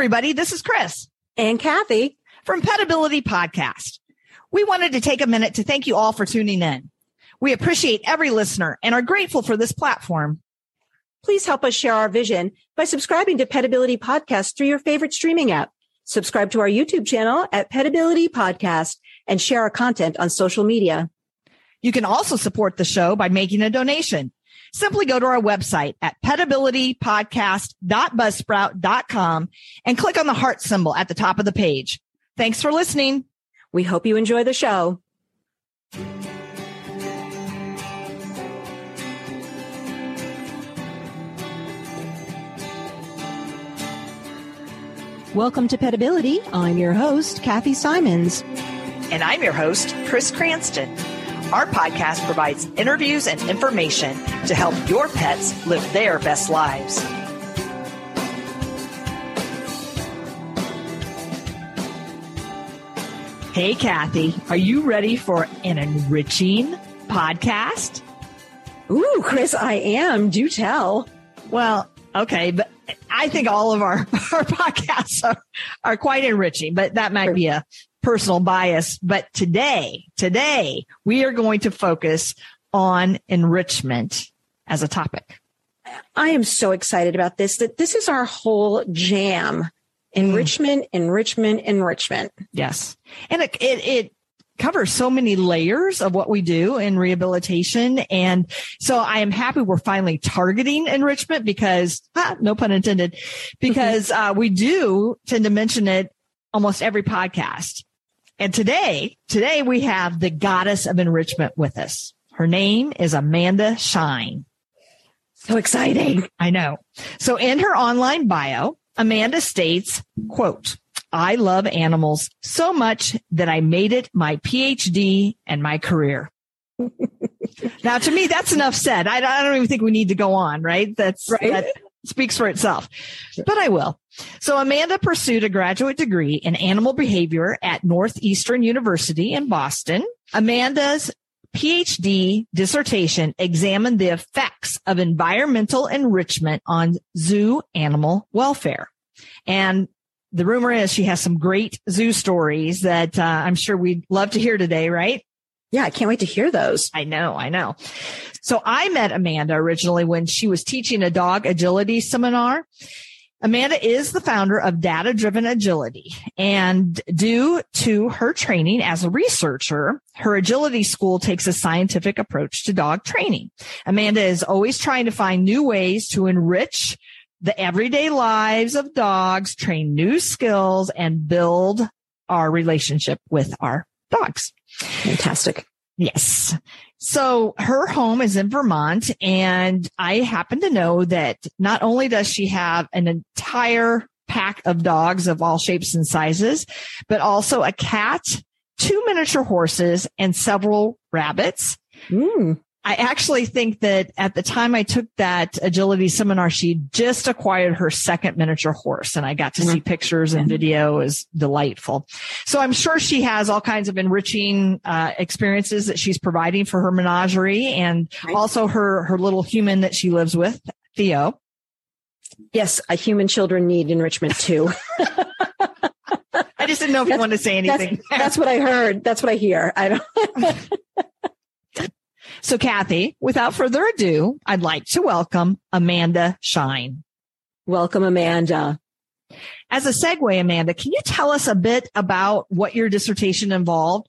everybody. This is Chris and Kathy from Petability Podcast. We wanted to take a minute to thank you all for tuning in. We appreciate every listener and are grateful for this platform. Please help us share our vision by subscribing to Petability Podcast through your favorite streaming app. Subscribe to our YouTube channel at Petability Podcast and share our content on social media. You can also support the show by making a donation. Simply go to our website at petabilitypodcast.buzzsprout.com and click on the heart symbol at the top of the page. Thanks for listening. We hope you enjoy the show. Welcome to Petability. I'm your host, Kathy Simons. And I'm your host, Chris Cranston. Our podcast provides interviews and information to help your pets live their best lives. Hey, Kathy, are you ready for an enriching podcast? Ooh, Chris, I am. Do tell. Well, okay, but I think all of our podcasts are quite enriching, but that might be a personal bias. But today we are going to focus on enrichment as a topic. I am so excited about this, that this is our whole jam. Enrichment. Yes. And it covers so many layers of what we do in rehabilitation. And so I am happy we're finally targeting enrichment because, no pun intended, because we do tend to mention it almost every podcast. And today we have the goddess of enrichment with us. Her name is Amanda Shine. So exciting. I know. So in her online bio, Amanda states, quote, "I love animals so much that I made it my PhD and my career." Now, to me, that's enough said. I don't even think we need to go on, right? That speaks for itself, but I will. So Amanda pursued a graduate degree in animal behavior at Northeastern University in Boston. Amanda's PhD dissertation examined the effects of environmental enrichment on zoo animal welfare. And the rumor is she has some great zoo stories that I'm sure we'd love to hear today, right? Yeah, I can't wait to hear those. I know. So I met Amanda originally when she was teaching a dog agility seminar. Amanda is the founder of Data-Driven Agility, and due to her training as a researcher, her agility school takes a scientific approach to dog training. Amanda is always trying to find new ways to enrich the everyday lives of dogs, train new skills, and build our relationship with our dogs. Fantastic. Yes. So her home is in Vermont, and I happen to know that not only does she have an entire pack of dogs of all shapes and sizes, but also a cat, 2 miniature horses, and several rabbits. I actually think that at the time I took that agility seminar, she just acquired her second miniature horse, and I got to see pictures and video. It was delightful. So I'm sure she has all kinds of enriching experiences that she's providing for her menagerie and also her little human that she lives with, Theo. Yes, human children need enrichment too. I just didn't know if you wanted to say anything. That's what I heard. That's what I hear. I don't. So, Kathy, without further ado, I'd like to welcome Amanda Shine. Welcome, Amanda. As a segue, Amanda, can you tell us a bit about what your dissertation involved?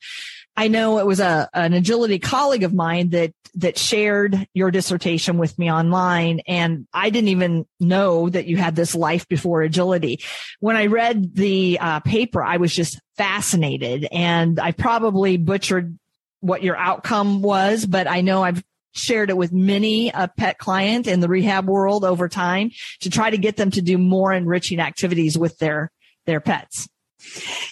I know it was an agility colleague of mine that shared your dissertation with me online, and I didn't even know that you had this life before agility. When I read the paper, I was just fascinated, and I probably butchered what your outcome was, but I know I've shared it with many a pet client in the rehab world over time to try to get them to do more enriching activities with their pets.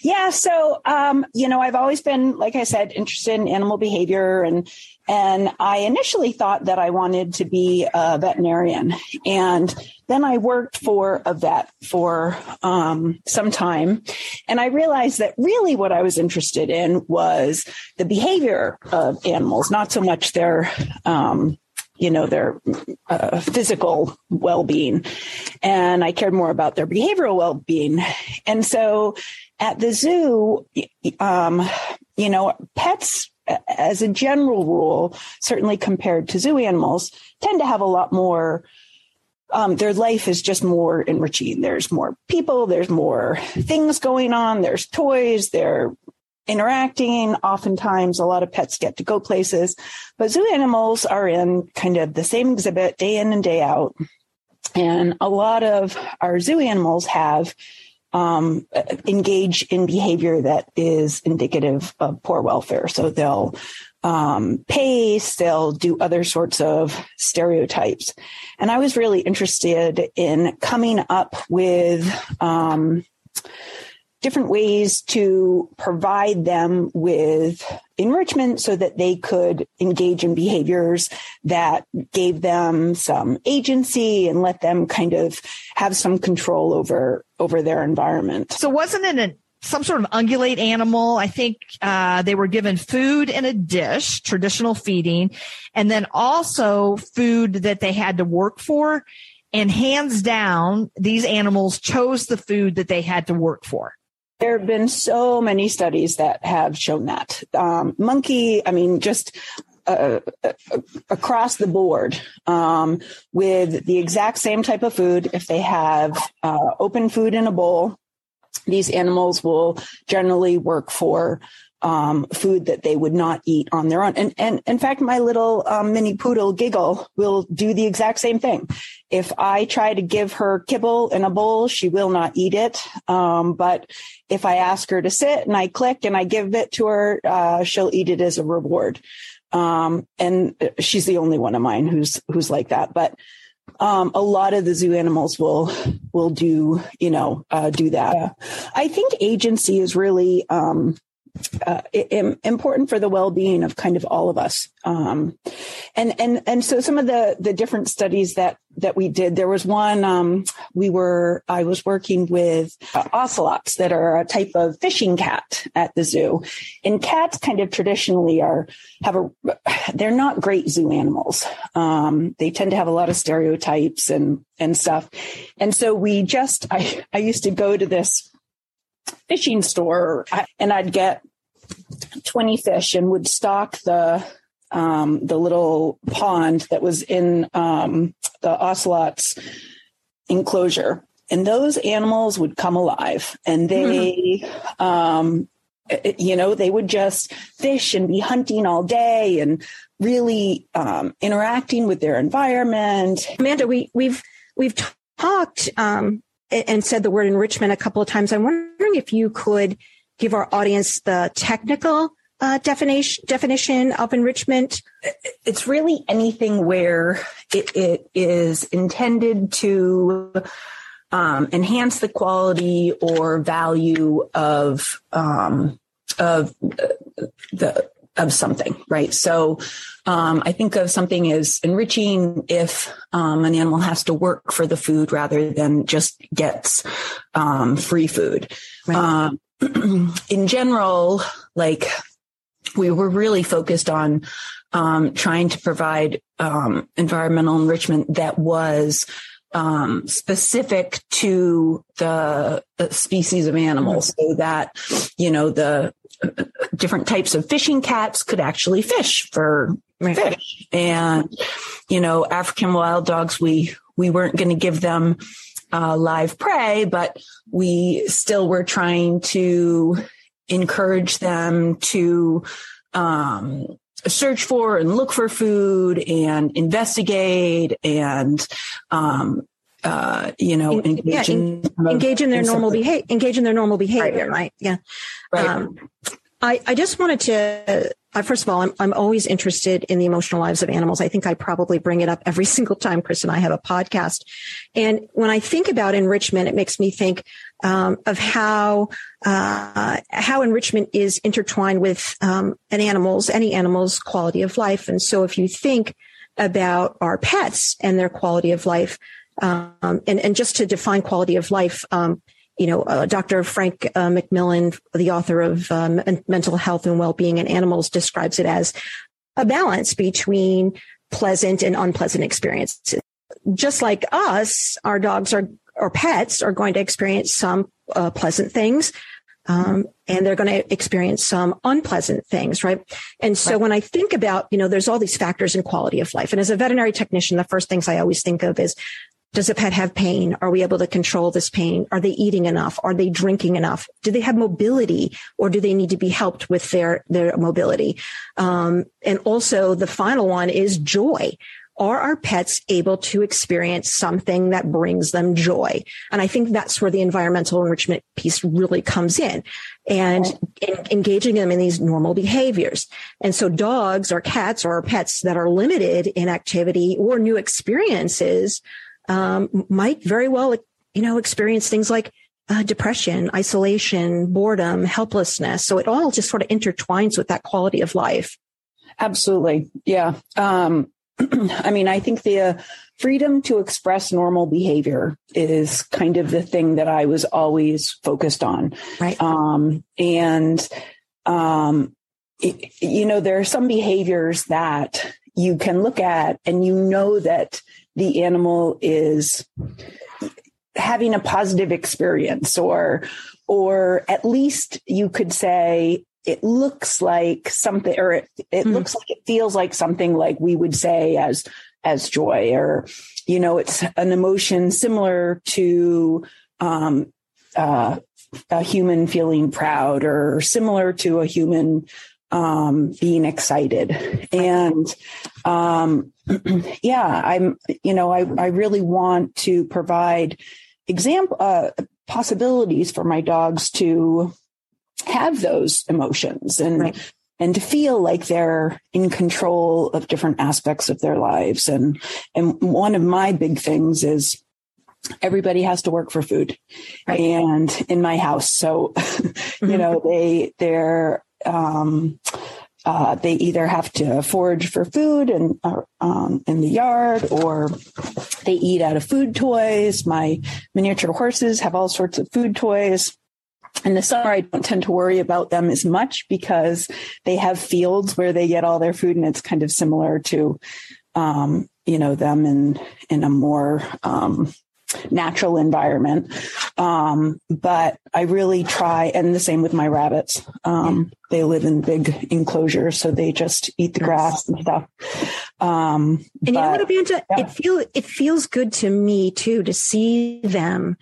Yeah. So, I've always been, like I said, interested in animal behavior, and I initially thought that I wanted to be a veterinarian. And then I worked for a vet for some time, and I realized that really what I was interested in was the behavior of animals, not so much their you know, their physical well-being, and I cared more about their behavioral well-being. And so at the zoo, you know, pets, as a general rule, certainly compared to zoo animals, tend to have a lot more, their life is just more enriching. There's more people, there's more things going on, there's toys, they're interacting. Oftentimes, a lot of pets get to go places, but zoo animals are in kind of the same exhibit day in and day out. And a lot of our zoo animals have engage in behavior that is indicative of poor welfare. So they'll pace, they'll do other sorts of stereotypes. And I was really interested in coming up with different ways to provide them with enrichment so that they could engage in behaviors that gave them some agency and let them kind of have some control over their environment. So wasn't it some sort of ungulate animal? I think they were given food in a dish, traditional feeding, and then also food that they had to work for. And hands down, these animals chose the food that they had to work for. There have been so many studies that have shown that. Monkey, I mean, just across the board, with the exact same type of food, if they have open food in a bowl, these animals will generally work for food that they would not eat on their own. And in fact, my little mini poodle Giggle will do the exact same thing. If I try to give her kibble in a bowl, she will not eat it. But if I ask her to sit and I click and I give it to her, she'll eat it as a reward. And she's the only one of mine who's like that. But a lot of the zoo animals will do, you know, do that. Yeah. I think agency is really important for the well-being of kind of all of us. And so some of the different studies that we did, there was one, I was working with ocelots that are a type of fishing cat at the zoo, and cats kind of traditionally they're not great zoo animals. They tend to have a lot of stereotypes and stuff. And so we I used to go to this fishing store and I'd get 20 fish and would stock the little pond that was in the ocelot's enclosure, and those animals would come alive, and they you know, they would just fish and be hunting all day and really interacting with their environment. Amanda, we've talked and said the word enrichment a couple of times. I'm wondering if you could give our audience the technical definition of enrichment. It's really anything where it is intended to enhance the quality or value of something, right? So I think of something as enriching if an animal has to work for the food rather than just gets free food. Right. In general, like, we were really focused on trying to provide environmental enrichment that was specific to the species of animals, so that, you know, the different types of fishing cats could actually fish for fish. And, you know, African wild dogs, we weren't going to give them live prey, but we still were trying to encourage them to search for and look for food and investigate and you know, engage in their normal behavior, right? Yeah. Right. I just wanted to, first of all, I'm always interested in the emotional lives of animals. I think I probably bring it up every single time Chris and I have a podcast. And when I think about enrichment, it makes me think of how enrichment is intertwined with any animal's quality of life. And so if you think about our pets and their quality of life, and just to define quality of life, you know, Dr. Frank McMillan, the author of Mental Health and Well-Being in Animals, describes it as a balance between pleasant and unpleasant experiences. Just like us, our dogs are, or pets are going to experience some pleasant things, and they're going to experience some unpleasant things, right? And so when I think about, you know, there's all these factors in quality of life. And as a veterinary technician, the first things I always think of is, does a pet have pain? Are we able to control this pain? Are they eating enough? Are they drinking enough? Do they have mobility, or do they need to be helped with their mobility? And also the final one is joy. Are our pets able to experience something that brings them joy? And I think that's where the environmental enrichment piece really comes in, and engaging them in these normal behaviors. And so dogs or cats or pets that are limited in activity or new experiences might very well, you know, experience things like depression, isolation, boredom, helplessness. So it all just sort of intertwines with that quality of life. Absolutely. Yeah. I mean, I think the freedom to express normal behavior is kind of the thing that I was always focused on. Right. You know, there are some behaviors that you can look at and you know that the animal is having a positive experience, or at least you could say, it looks like something, or it looks like, it feels like something like we would say as joy, or, you know, it's an emotion similar to a human feeling proud, or similar to a human being excited. And I really want to provide possibilities for my dogs to have those emotions and to feel like they're in control of different aspects of their lives. And one of my big things is everybody has to work for food and in my house. So, you know, they either have to forage for food and in the yard, or they eat out of food toys. My miniature horses have all sorts of food toys. In the summer, I don't tend to worry about them as much because they have fields where they get all their food, and it's kind of similar to, them in a more natural environment. But I really try, and the same with my rabbits. They live in big enclosures, so they just eat the grass and stuff. And you know what, Amanda? Yeah. It feels good to me too to see them.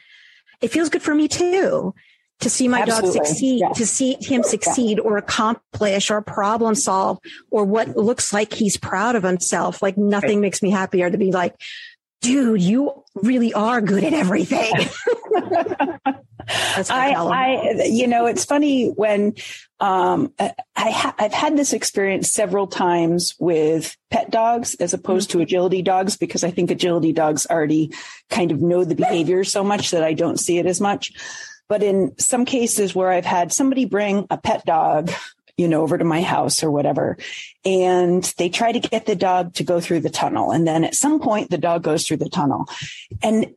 It feels good for me too. To see my dog succeed, to see him succeed or accomplish or problem solve, or what looks like he's proud of himself. Like nothing makes me happier to be like, dude, you really are good at everything. That's it's funny when I've had this experience several times with pet dogs as opposed to agility dogs, because I think agility dogs already kind of know the behavior so much that I don't see it as much. But in some cases where I've had somebody bring a pet dog, you know, over to my house or whatever, and they try to get the dog to go through the tunnel. And then at some point the dog goes through the tunnel. And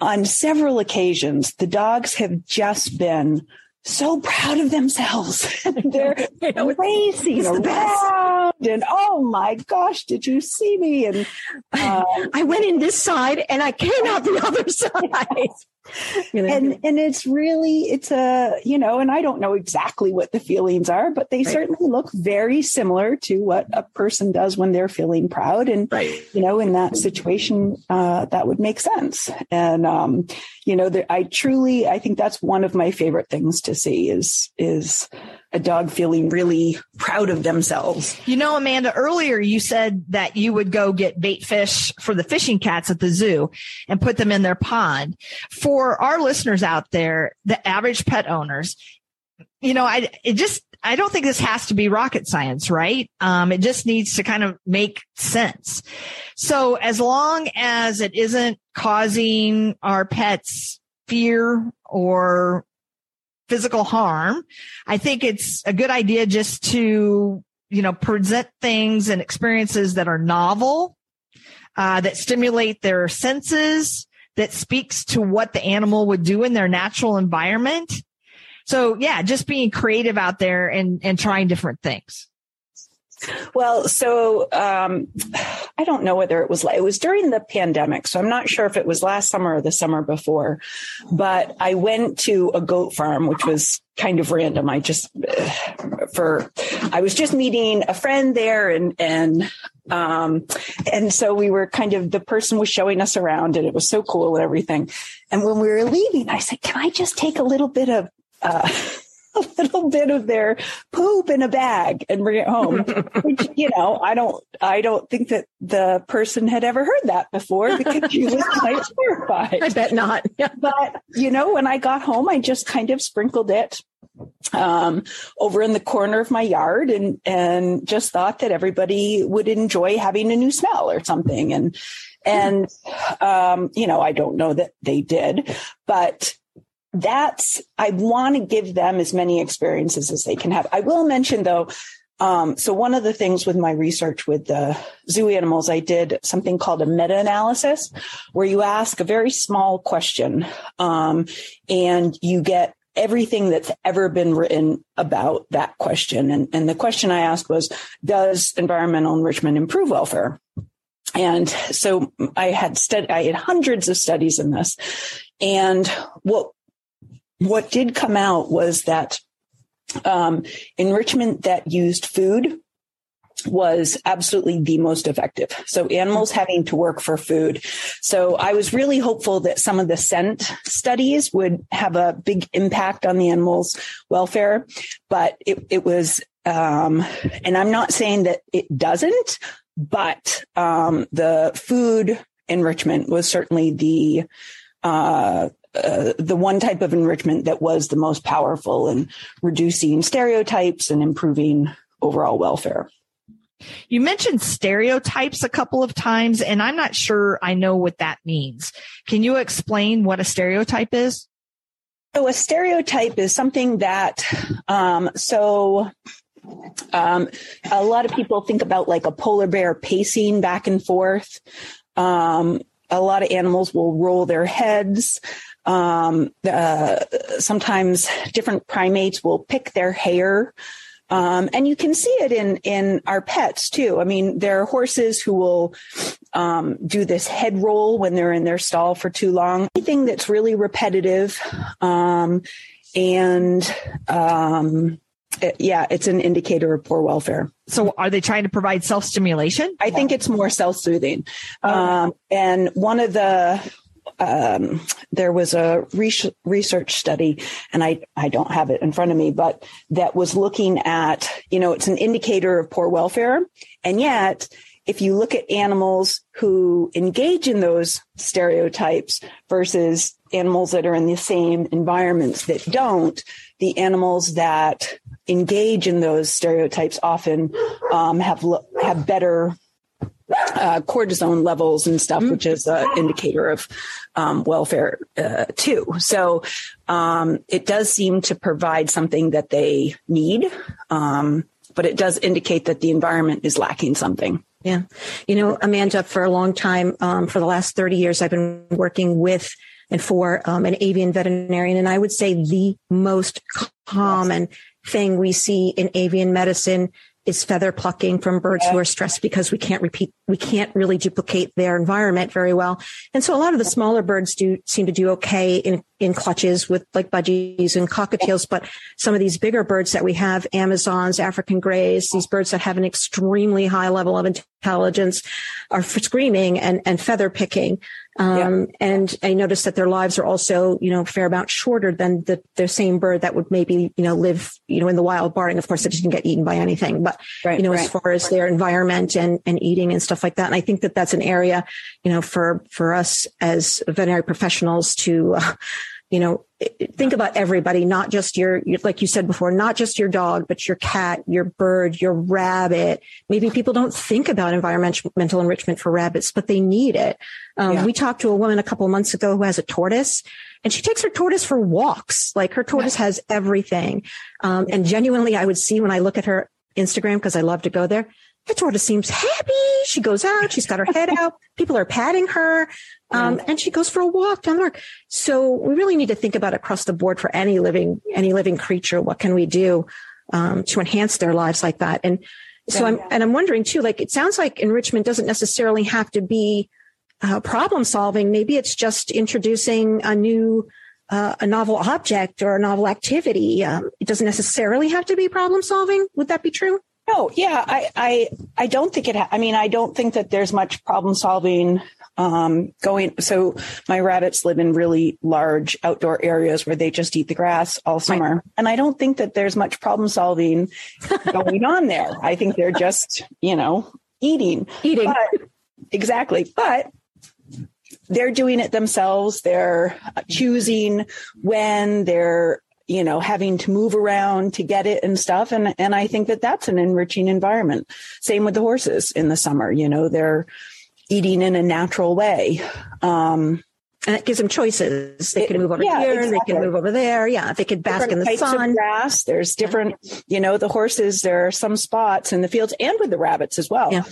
on several occasions, the dogs have just been so proud of themselves. They're racing around and, oh my gosh, did you see me? And I went in this side and I came out the other side. You know, and it's really, and I don't know exactly what the feelings are, but they certainly look very similar to what a person does when they're feeling proud. And, you know, in that situation, that would make sense. And, I think that's one of my favorite things to see is a dog feeling really proud of themselves. You know, Amanda, earlier you said that you would go get bait fish for the fishing cats at the zoo and put them in their pond. For our listeners out there, the average pet owners, you know, I don't think this has to be rocket science, right? It just needs to kind of make sense. So as long as it isn't causing our pets fear or physical harm, I think it's a good idea just to, you know, present things and experiences that are novel, that stimulate their senses, that speaks to what the animal would do in their natural environment. So yeah, just being creative out there and trying different things. Well, so I don't know whether it was, it was during the pandemic, so I'm not sure if it was last summer or the summer before, but I went to a goat farm, which was kind of random. I was just meeting a friend there and so we were the person was showing us around and it was so cool and everything. And when we were leaving, I said, can I just take a little bit of their poop in a bag and bring it home, which, I don't think that the person had ever heard that before because she was quite terrified. I bet not. Yeah. But, when I got home, I just kind of sprinkled it over in the corner of my yard and just thought that everybody would enjoy having a new smell or something. And I don't know that they did, but I want to give them as many experiences as they can have. I will mention though, so one of the things with my research with the zoo animals, I did something called a meta-analysis where you ask a very small question, and you get everything that's ever been written about that question. And the question I asked was, does environmental enrichment improve welfare? And so I had hundreds of studies in this, and what did come out was that enrichment that used food was absolutely the most effective. So animals having to work for food. So I was really hopeful that some of the scent studies would have a big impact on the animals' welfare, but it was, and I'm not saying that it doesn't, but the food enrichment was certainly the one type of enrichment that was the most powerful in reducing stereotypes and improving overall welfare. You mentioned stereotypes a couple of times, and I'm not sure I know what that means. Can you explain what a stereotype is? So a stereotype is something that, a lot of people think about like a polar bear pacing back and forth. A lot of animals will roll their heads. Sometimes different primates will pick their hair. And you can see it in our pets too. I mean, there are horses who will do this head roll when they're in their stall for too long. Anything that's really repetitive. It's an indicator of poor welfare. So are they trying to provide self-stimulation? I think it's more self-soothing. And one of the, there was a research study, and I don't have it in front of me, but that was looking at, it's an indicator of poor welfare. And yet, if you look at animals who engage in those stereotypes versus animals that are in the same environments that don't, the animals that engage in those stereotypes often have better cortisone levels and stuff, which is an indicator of welfare too. So it does seem to provide something that they need, but it does indicate that the environment is lacking something. Yeah. Amanda, for a long time, for the last 30 years, I've been working with and for an avian veterinarian. And I would say the most common thing we see in avian medicine is feather plucking from birds who are stressed because we can't really duplicate their environment very well. And so a lot of the smaller birds do seem to do okay in clutches with like budgies and cockatiels. But some of these bigger birds that we have, Amazons, African grays, these birds that have an extremely high level of intelligence are for screaming and feather picking. And I noticed that their lives are also, a fair amount shorter than the same bird that would maybe, live, in the wild barring. Of course, it didn't get eaten by anything, but, as far as their environment and eating and stuff like that. And I think that that's an area, for us as veterinary professionals to, think about everybody, not just your, like you said before, not just your dog, but your cat, your bird, your rabbit. Maybe people don't think about environmental enrichment for rabbits, but they need it. We talked to a woman a couple of months ago who has a tortoise, and she takes her tortoise for walks. Like her tortoise has everything. And genuinely, I would see when I look at her Instagram, because I love to go there, the tortoise seems happy. She goes out. She's got her head out. People are patting her. And she goes for a walk down the park. So we really need to think about across the board for any living creature. What can we do to enhance their lives like that? And So I'm wondering too, like, it sounds like enrichment doesn't necessarily have to be problem solving. Maybe it's just introducing a novel object or a novel activity. It doesn't necessarily have to be problem solving. Would that be true? No. Yeah. I don't think it, I don't think that there's much problem solving going. So my rabbits live in really large outdoor areas where they just eat the grass all summer. Right. And I don't think that there's much problem solving going on there. I think they're just, eating. But, exactly. But they're doing it themselves. They're choosing when they're, having to move around to get it and stuff. And I think that that's an enriching environment. Same with the horses in the summer, they're eating in a natural way. And it gives them choices. They can move over here, exactly. They can move over there. Yeah. They could bask in the sun. Grass. There's different, the horses, there are some spots in the fields and with the rabbits as well. Yeah.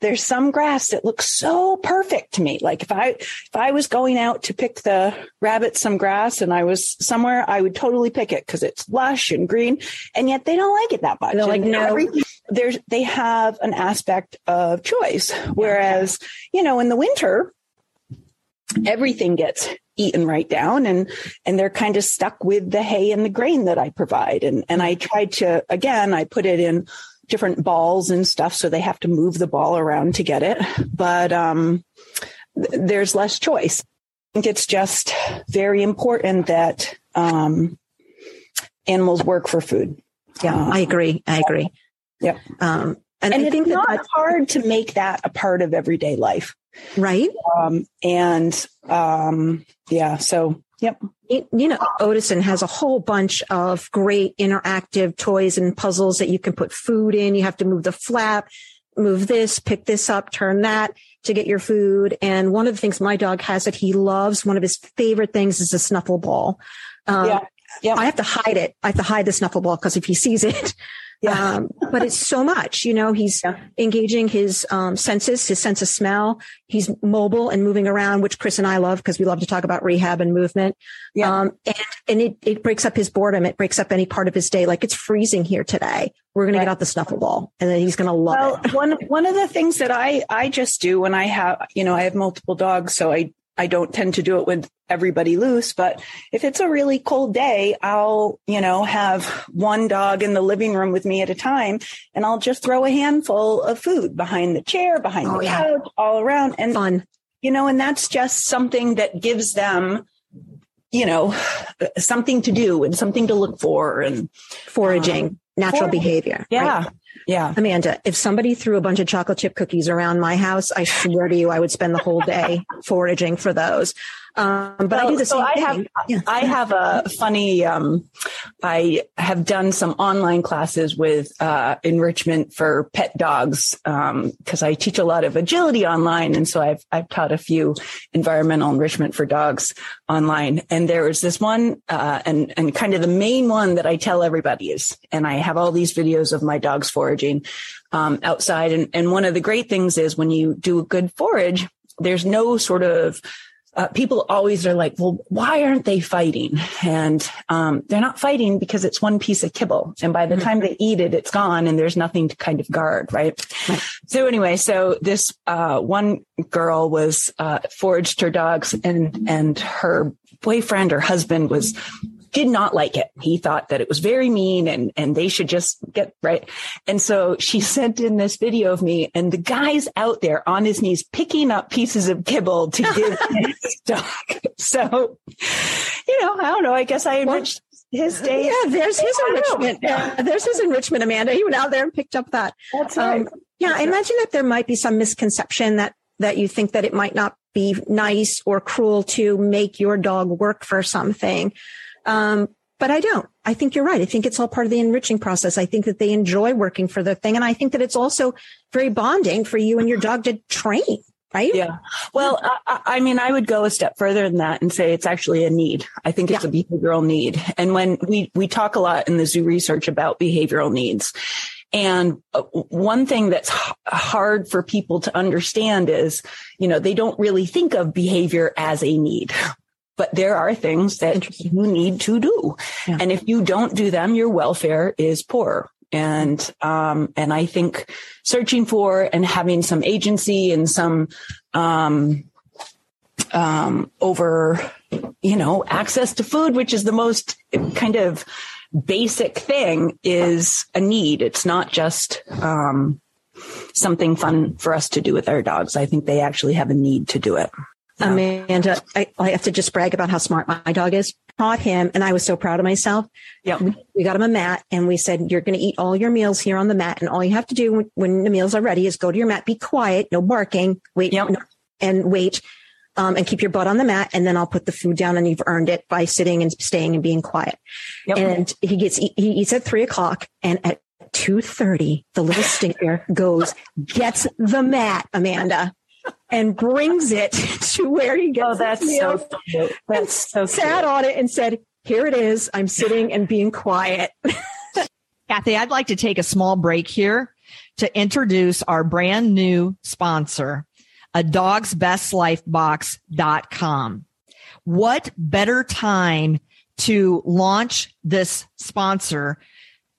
There's some grass that looks so perfect to me. Like if I was going out to pick the rabbits some grass and I was somewhere, I would totally pick it because it's lush and green. And yet they don't like it that much. They're like, no. They have an aspect of choice. Whereas, in the winter, everything gets eaten right down and they're kind of stuck with the hay and the grain that I provide. And I tried to, again, I put it in different balls and stuff. So they have to move the ball around to get it. But there's less choice. I think it's just very important that animals work for food. Yeah, I agree. Yeah. And I think it's not hard to make that a part of everyday life. Right. So, yep. Nina Ottosson has a whole bunch of great interactive toys and puzzles that you can put food in. You have to move the flap, move this, pick this up, turn that to get your food. And one of the things my dog has that he loves, one of his favorite things is a snuffle ball. I have to hide it. I have to hide the snuffle ball because if he sees it, yeah. But it's so much, he's engaging his senses, his sense of smell. He's mobile and moving around, which Chris and I love because we love to talk about rehab and movement. Yeah. And it breaks up his boredom. It breaks up any part of his day. Like it's freezing here today. We're going to get out the snuffle ball and then he's going to love it. One of the things that I just do when I have, I have multiple dogs, so I don't tend to do it with everybody loose, but if it's a really cold day, I'll, have one dog in the living room with me at a time, and I'll just throw a handful of food behind the chair, behind the couch, all around. And fun, and that's just something that gives them, something to do and something to look for and foraging, natural behavior. Yeah. Right? Yeah. Amanda, if somebody threw a bunch of chocolate chip cookies around my house, I swear to you, I would spend the whole day foraging for those. But I do the same thing. I have a funny, I have done some online classes with enrichment for pet dogs because I teach a lot of agility online. And so I've taught a few environmental enrichment for dogs online. And there was this one and kind of the main one that I tell everybody is, and I have all these videos of my dogs foraging outside. And one of the great things is when you do a good forage, there's no sort of people always are like, well, why aren't they fighting? And they're not fighting because it's one piece of kibble. And by the time they eat it, it's gone and there's nothing to kind of guard, right? So anyway, this one girl was foraged her dogs and her boyfriend or husband did not like it. He thought that it was very mean and they should just get right. And so she sent in this video of me and the guy's out there on his knees, picking up pieces of kibble to give his dog. So, I don't know. I guess I enriched his day. Yeah, there's his enrichment. Yeah. There's his enrichment, Amanda. He went out there and picked up that. That's right. I imagine that there might be some misconception that you think that it might not be nice or cruel to make your dog work for something. But I don't. I think you're right. I think it's all part of the enriching process. I think that they enjoy working for the thing. And I think that it's also very bonding for you and your dog to train, right? Yeah. Well, I would go a step further than that and say it's actually a need. I think it's a behavioral need. And when we talk a lot in the zoo research about behavioral needs. And one thing that's hard for people to understand is, they don't really think of behavior as a need. But there are things that you need to do. Yeah. And if you don't do them, your welfare is poor. And I think searching for and having some agency and some over, you know, access to food, which is the most kind of basic thing, is a need. It's not just something fun for us to do with our dogs. I think they actually have a need to do it. Yeah. Amanda, I have to just brag about how smart my dog is. Taught him, and I was so proud of myself. Yep. We got him a mat, and we said, you're going to eat all your meals here on the mat. And all you have to do when the meals are ready is go to your mat, be quiet, no barking, wait, yep. And wait, and keep your butt on the mat. And then I'll put the food down, and you've earned it by sitting and staying and being quiet. Yep. And he eats at 3:00, and at 2:30, the little stinker goes, gets the mat, Amanda, and brings it to where he gets. Oh, that's so cute. That's so sat on it and said, here it is. I'm sitting and being quiet. Kathy, I'd like to take a small break here to introduce our brand new sponsor, adogsbestlifebox.com. What better time to launch this sponsor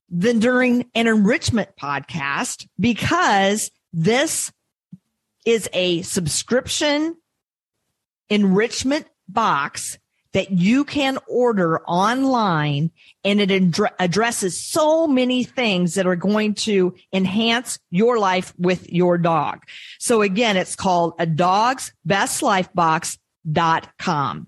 than during an enrichment podcast, because this is a subscription enrichment box that you can order online, and it addresses so many things that are going to enhance your life with your dog. So again, it's called adogsbestlifebox.com.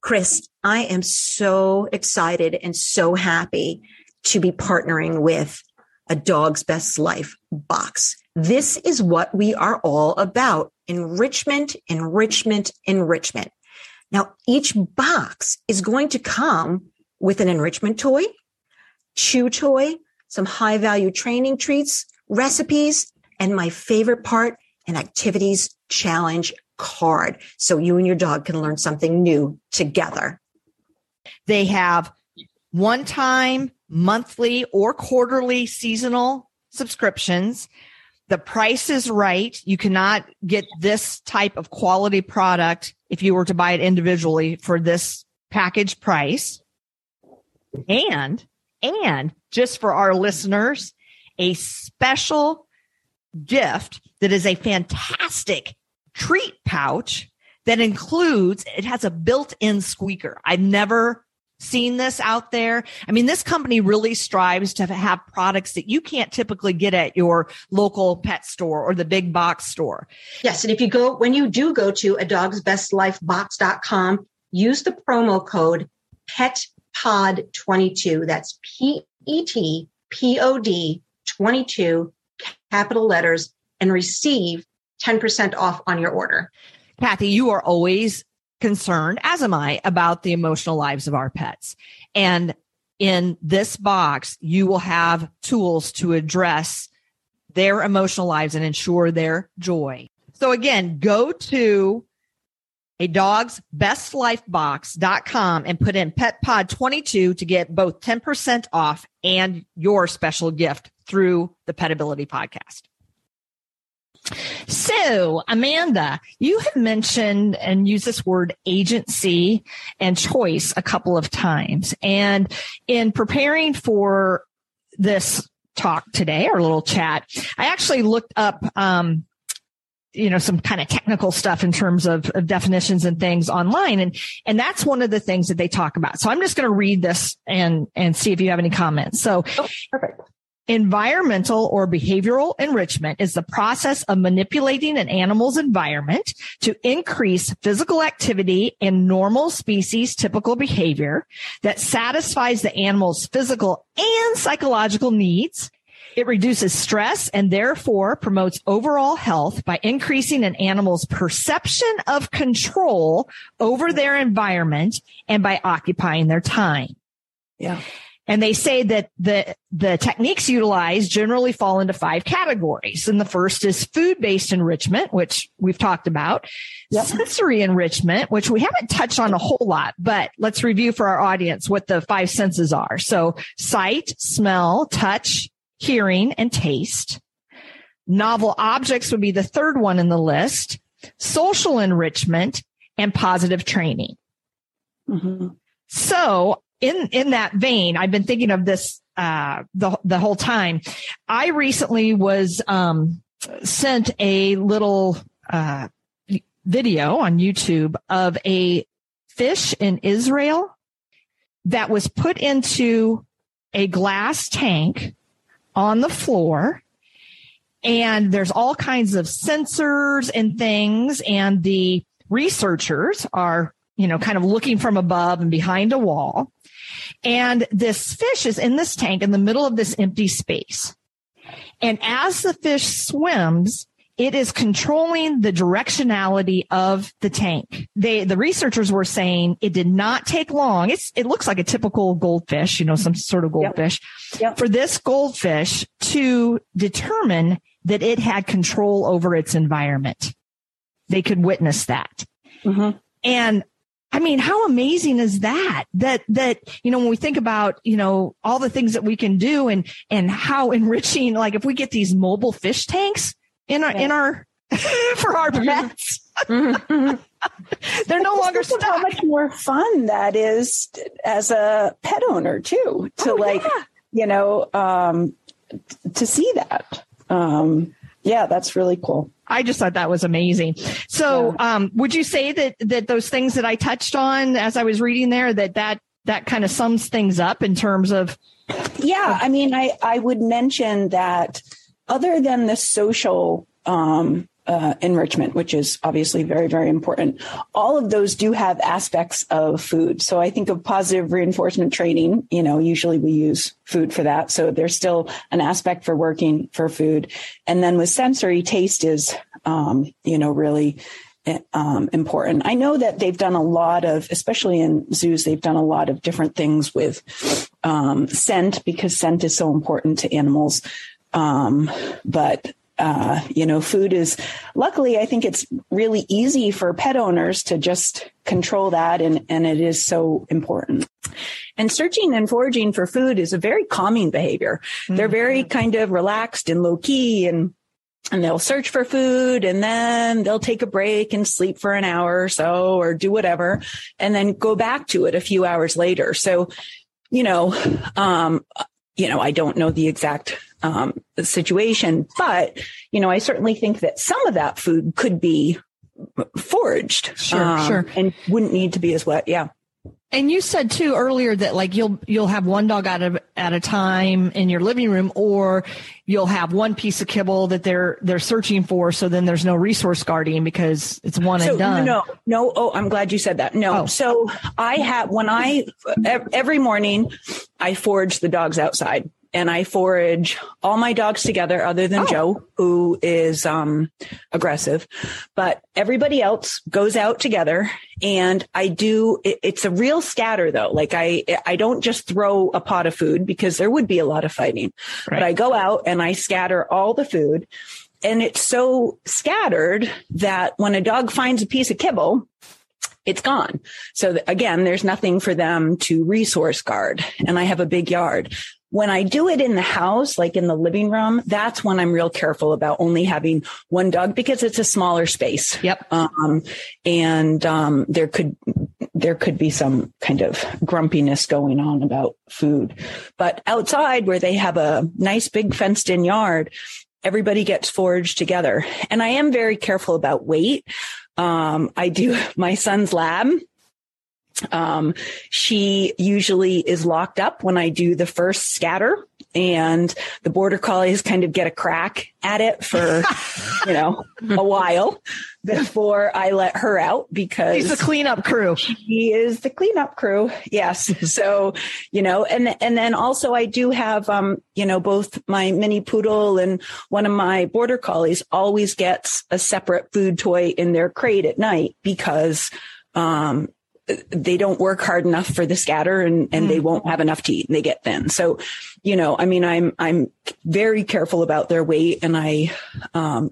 Chris, I am so excited and so happy to be partnering with A Dog's Best Life Box. This is what we are all about. Enrichment, enrichment, enrichment. Now, each box is going to come with an enrichment toy, chew toy, some high-value training treats, recipes, and my favorite part, an activities challenge card. So you and your dog can learn something new together. They have one-time, monthly, or quarterly seasonal subscriptions. The price is right. You cannot get this type of quality product if you were to buy it individually for this package price. And just for our listeners, a special gift that is a fantastic treat pouch that includes, it has a built-in squeaker. I've never seen this out there. I mean, this company really strives to have products that you can't typically get at your local pet store or the big box store. Yes. And if you go, when you do go to adogsbestlifebox.com, use the promo code PETPOD22. That's PETPOD 22, capital letters, and receive 10% off on your order. Kathy, you are always concerned, as am I, about the emotional lives of our pets. And in this box, you will have tools to address their emotional lives and ensure their joy. So again, go to adogsbestlifebox.com and put in PetPod22 to get both 10% off and your special gift through the Petability Podcast. So, Amanda, you have mentioned and used this word agency and choice a couple of times. And in preparing for this talk today, our little chat, I actually looked up, some kind of technical stuff in terms of definitions and things online. And that's one of the things that they talk about. So I'm just going to read this and see if you have any comments. So, perfect. Environmental or behavioral enrichment is the process of manipulating an animal's environment to increase physical activity and normal species typical behavior that satisfies the animal's physical and psychological needs. It reduces stress and therefore promotes overall health by increasing an animal's perception of control over their environment and by occupying their time. Yeah. And they say that the techniques utilized generally fall into 5 categories. And the first is food-based enrichment, which we've talked about. Yep. Sensory enrichment, which we haven't touched on a whole lot, but let's review for our audience what the 5 senses are. So sight, smell, touch, hearing, and taste. Novel objects would be the third one in the list. Social enrichment and positive training. Mm-hmm. So in that vein, I've been thinking of this the whole time. I recently was sent a little video on YouTube of a fish in Israel that was put into a glass tank on the floor, and there's all kinds of sensors and things, and the researchers are, kind of looking from above and behind a wall, and this fish is in this tank in the middle of this empty space. And as the fish swims, it is controlling the directionality of the tank. The researchers were saying it did not take long. It looks like a typical goldfish, some sort of goldfish, for this goldfish to determine that it had control over its environment. They could witness that. Mm-hmm. And I mean, how amazing is that? That when we think about, all the things that we can do and how enriching, like if we get these mobile fish tanks in our for our pets, they're no longer stuck. How much more fun that is as a pet owner too, to see that. Yeah, that's really cool. I just thought that was amazing. So would you say that those things that I touched on as I was reading there, that kind of sums things up in terms of? Yeah, I mean, I would mention that other than the social enrichment, which is obviously very, very important, all of those do have aspects of food. So I think of positive reinforcement training, usually we use food for that. So there's still an aspect for working for food. And then with sensory, taste is, really important. I know that they've done a lot of, especially in zoos, they've done a lot of different things with scent, because scent is so important to animals. But food is, luckily, I think it's really easy for pet owners to just control that. And it is so important. And searching and foraging for food is a very calming behavior. Mm-hmm. They're very kind of relaxed and low key, and they'll search for food, and then they'll take a break and sleep for an hour or so, or do whatever, and then go back to it a few hours later. So, I don't know the exact situation, but, I certainly think that some of that food could be foraged, sure, and wouldn't need to be as wet. Yeah. And you said too earlier that like you'll have one dog at a time in your living room, or you'll have one piece of kibble that they're searching for. So then there's no resource guarding because it's and done. No. Oh, I'm glad you said that. No. Oh. So every morning I forage the dogs outside, and I forage all my dogs together other than Joe, who is aggressive, but everybody else goes out together. And I do, it's a real scatter though. Like I don't just throw a pot of food, because there would be a lot of fighting, right. But I go out and I scatter all the food, and it's so scattered that when a dog finds a piece of kibble, it's gone. So again, there's nothing for them to resource guard. And I have a big yard. When I do it in the house, like in the living room, that's when I'm real careful about only having one dog, because it's a smaller space. Yep. There could be some kind of grumpiness going on about food. But outside, where they have a nice big fenced in yard, everybody gets foraged together. And I am very careful about weight. I do my son's lab. She usually is locked up when I do the first scatter, and the border collies kind of get a crack at it for, a while before I let her out, because she's the cleanup crew. She is the cleanup crew. Yes. So, and then also I do have, both my mini poodle and one of my border collies always gets a separate food toy in their crate at night, because, they don't work hard enough for the scatter, and they won't have enough to eat, and they get thin. So, I'm very careful about their weight, and I, I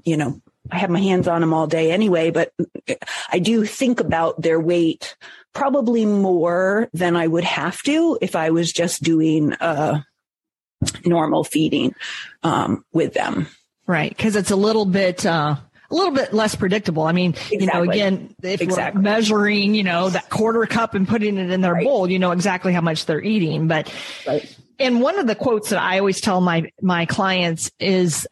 have my hands on them all day anyway, but I do think about their weight probably more than I would have to if I was just doing normal feeding with them. Right. Because it's a little bit a little bit less predictable. I mean, if we're measuring, that quarter cup and putting it in their bowl, you know exactly how much they're eating. But, and one of the quotes that I always tell my clients is,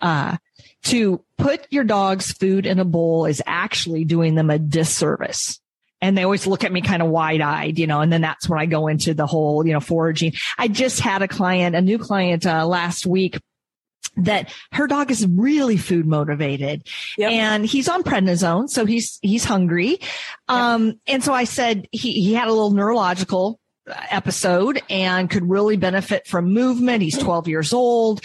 to put your dog's food in a bowl is actually doing them a disservice. And they always look at me kind of wide-eyed, and then that's when I go into the whole, foraging. I just had a new client last week that her dog is really food motivated. Yep. And he's on prednisone, so he's hungry. And so I said he had a little neurological episode and could really benefit from movement. He's 12 years old.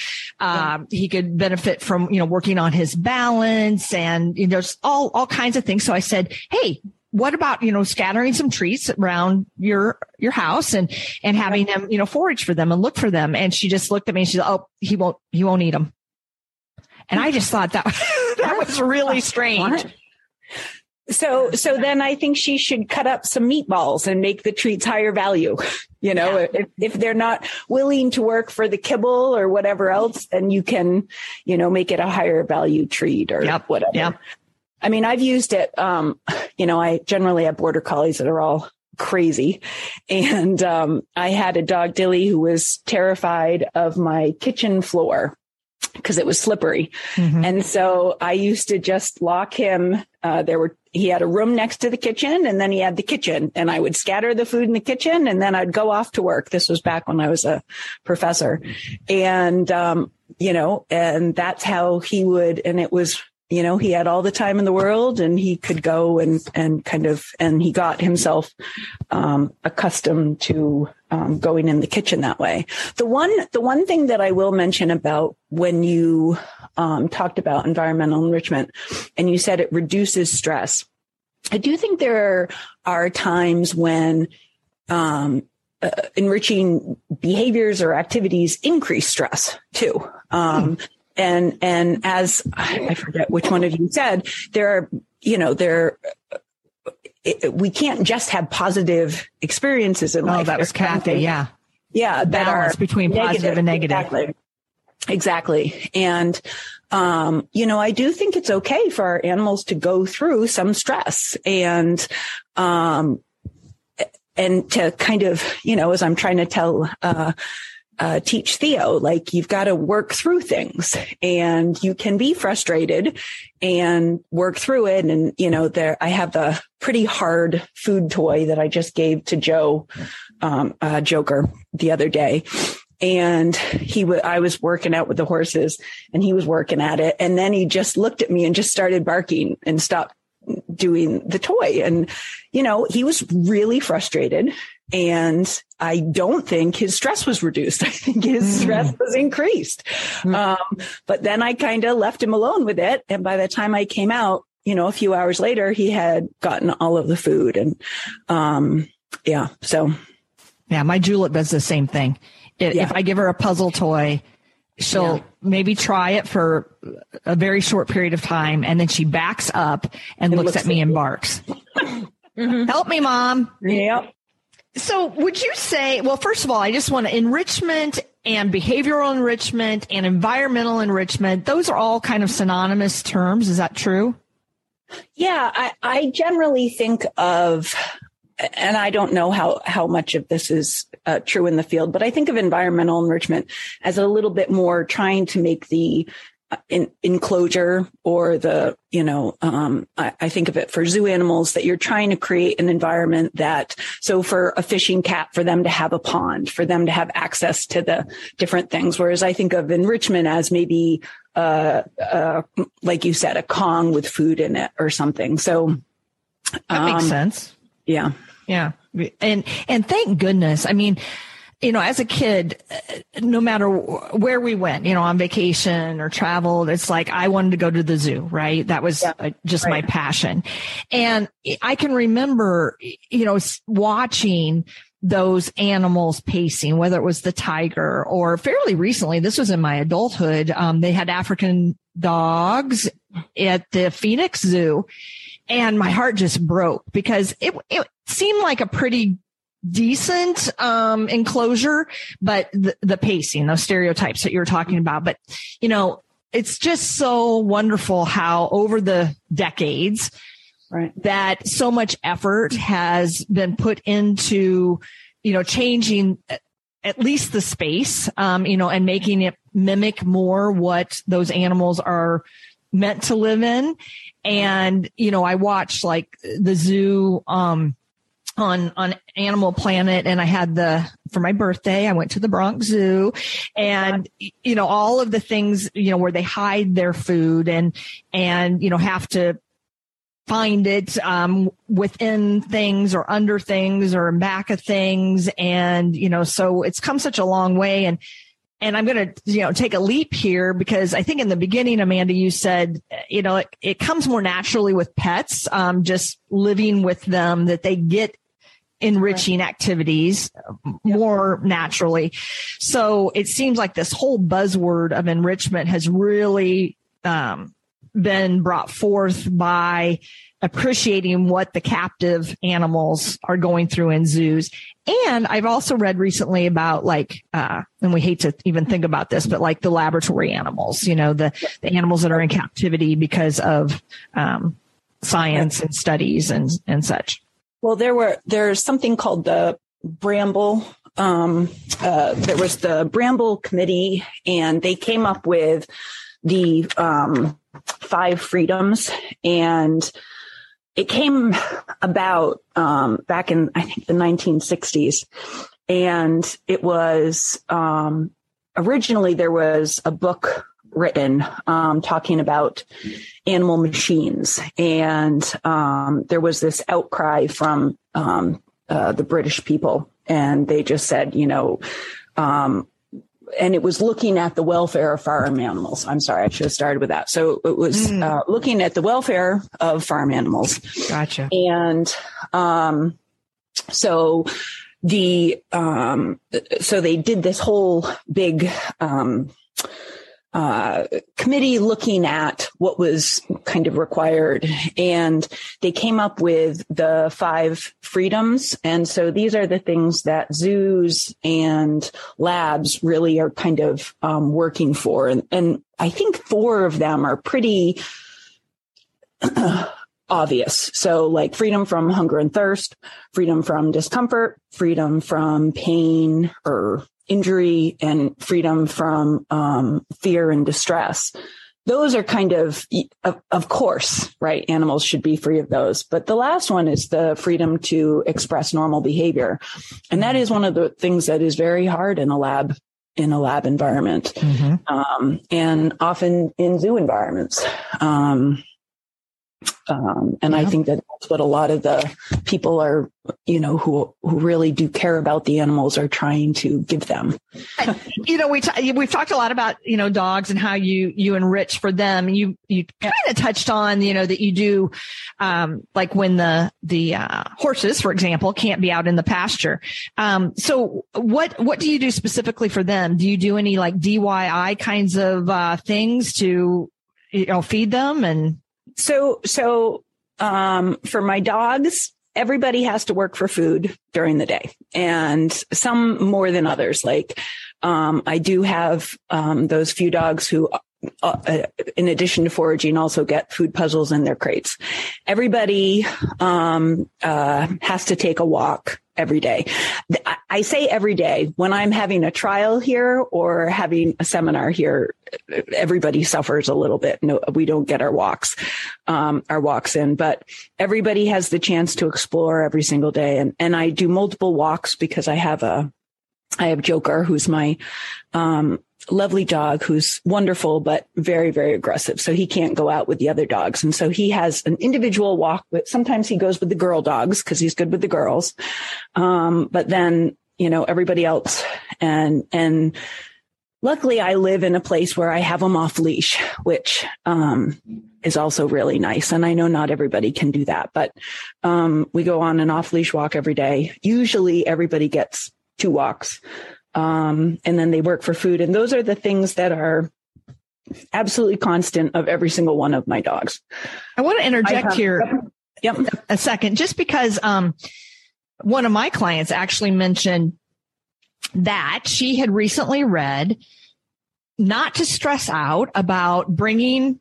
He could benefit from, working on his balance and there's all kinds of things. So I said, hey, what about, scattering some treats around your house and having them, forage for them and look for them. And she just looked at me and she said, oh, he won't eat them. And I just thought that was really strange. What? So then I think she should cut up some meatballs and make the treats higher value. If they're not willing to work for the kibble or whatever else, then you can, make it a higher value treat or whatever. Yep. I mean, I've used it. I generally have border collies that are all crazy. And I had a dog, Dilly, who was terrified of my kitchen floor because it was slippery. Mm-hmm. And so I used to just lock him. He had a room next to the kitchen and then he had the kitchen and I would scatter the food in the kitchen and then I'd go off to work. This was back when I was a professor and, and that's how he would. And it was, he had all the time in the world and he could go and he got himself accustomed to going in the kitchen that way. The one thing that I will mention about when you talked about environmental enrichment and you said it reduces stress. I do think there are times when enriching behaviors or activities increase stress too. And as I forget which one of you said, we can't just have positive experiences in life. Oh, that was Kathy. Yeah. Yeah. Balance between positive and negative. Exactly. And, I do think it's okay for our animals to go through some stress and to kind of, as I'm trying to tell, teach Theo, like you've got to work through things and you can be frustrated and work through it. And, I have the pretty hard food toy that I just gave to Joe, Joker the other day. And I was working out with the horses and he was working at it. And then he just looked at me and just started barking and stopped doing the toy. And, he was really frustrated. And I don't think his stress was reduced. I think his stress was increased. But then I kind of left him alone with it. And by the time I came out, a few hours later, he had gotten all of the food. And my Julep does the same thing. If I give her a puzzle toy, she'll maybe try it for a very short period of time. And then she backs up and looks at me and barks. Help me, Mom. Yep. So would you say, well, first of all, I just want to enrichment and behavioral enrichment and environmental enrichment. Those are all kind of synonymous terms. Is that true? Yeah, I generally think of, and I don't know how much of this is true in the field, but I think of environmental enrichment as a little bit more trying to make the enclosure or the, I think of it for zoo animals that you're trying to create an environment that, so for a fishing cat, for them to have a pond, for them to have access to the different things. Whereas I think of enrichment as maybe, like you said, a Kong with food in it or something. So that makes sense. Yeah. Yeah. And thank goodness. I mean, as a kid, no matter where we went, on vacation or traveled, it's like I wanted to go to the zoo, right? That was just my passion. And I can remember, watching those animals pacing, whether it was the tiger or fairly recently, this was in my adulthood, they had African dogs at the Phoenix Zoo. And my heart just broke because it seemed like a pretty decent enclosure, but the pacing, those stereotypes that you were talking about. But It's just so wonderful how over the decades, right, that so much effort has been put into, you know, changing at least the space, you know, and making it mimic more what those animals are meant to live in. And, you know, I watched like the zoo, on Animal Planet, and I had for my birthday, I went to the Bronx Zoo, and, you know, all of the things, you know, where they hide their food and, you know, have to find it, within things or under things or in back of things. And, you know, so it's come such a long way. And I'm going to, you know, take a leap here, because I think in the beginning, Amanda, you said, you know, it comes more naturally with pets, just living with them, that they get enriching activities more naturally. So it seems like this whole buzzword of enrichment has really, been brought forth by appreciating what the captive animals are going through in zoos. And I've also read recently about like, and we hate to even think about this, but like the laboratory animals, you know, the animals that are in captivity because of science and studies and such. Well, there's something called the Bramble. There was the Bramble Committee, and they came up with the 5 freedoms, and it came about back in, I think, the 1960s. And it was originally there was a book written talking about animal machines, and there was this outcry from the British people, and they just said, you know, and it was looking at the welfare of farm animals. I'm sorry, I should have started with that. So it was looking at the welfare of farm animals. Gotcha. And so they did this whole big committee looking at what was kind of required, and they came up with the 5 freedoms. And so these are the things that zoos and labs really are kind of working for. And I think 4 of them are pretty obvious. So like freedom from hunger and thirst, freedom from discomfort, freedom from pain or injury, and freedom from fear and distress. Those are kind of course, right? Animals should be free of those. But the last one is the freedom to express normal behavior. And that is one of the things that is very hard in a lab environment, and often in zoo environments. I think that that's what a lot of the people are, you know, who really do care about the animals are trying to give them. You know, we've talked a lot about, you know, dogs and how you enrich for them. You kind of touched on, you know, that you do, like when the horses, for example, can't be out in the pasture. So what do you do specifically for them? Do you do any like DIY kinds of things to, you know, feed them? And So, for my dogs, everybody has to work for food during the day, and some more than others. Like, I do have, those few dogs who, in addition to foraging, also get food puzzles in their crates. Everybody, has to take a walk every day. I say every day. When I'm having a trial here or having a seminar here, everybody suffers a little bit. No, we don't get our walks in, but everybody has the chance to explore every single day. And I do multiple walks because I have Joker, who's my, lovely dog, who's wonderful, but very, very aggressive. So he can't go out with the other dogs. And so he has an individual walk, but sometimes he goes with the girl dogs because he's good with the girls. But then, you know, everybody else. And luckily I live in a place where I have them off leash, which, is also really nice. And I know not everybody can do that, but, we go on an off leash walk every day. Usually everybody gets 2 walks. And then they work for food. And those are the things that are absolutely constant of every single one of my dogs. I want to interject here a second, just because one of my clients actually mentioned that she had recently read not to stress out about bringing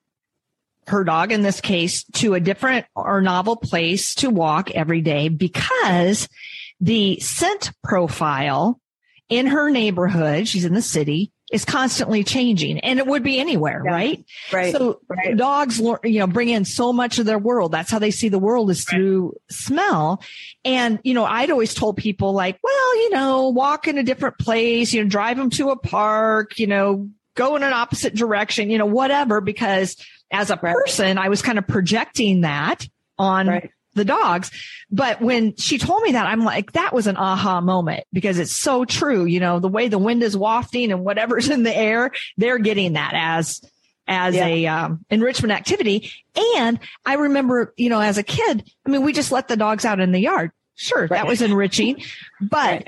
her dog, in this case, to a different or novel place to walk every day, because the scent profile in her neighborhood, she's in the city, is constantly changing, and it would be anywhere, yeah, right? Right. So right. Dogs, you know, bring in so much of their world. That's how they see the world, is through smell. And, you know, I'd always told people like, well, you know, walk in a different place, you know, drive them to a park, you know, go in an opposite direction, you know, whatever, because as a person, I was kind of projecting that on the dogs. But when she told me that, I'm like, that was an aha moment, because it's so true. You know, the way the wind is wafting and whatever's in the air, they're getting that as a enrichment activity. And I remember, you know, as a kid, I mean, we just let the dogs out in the yard. Sure. That was enriching, but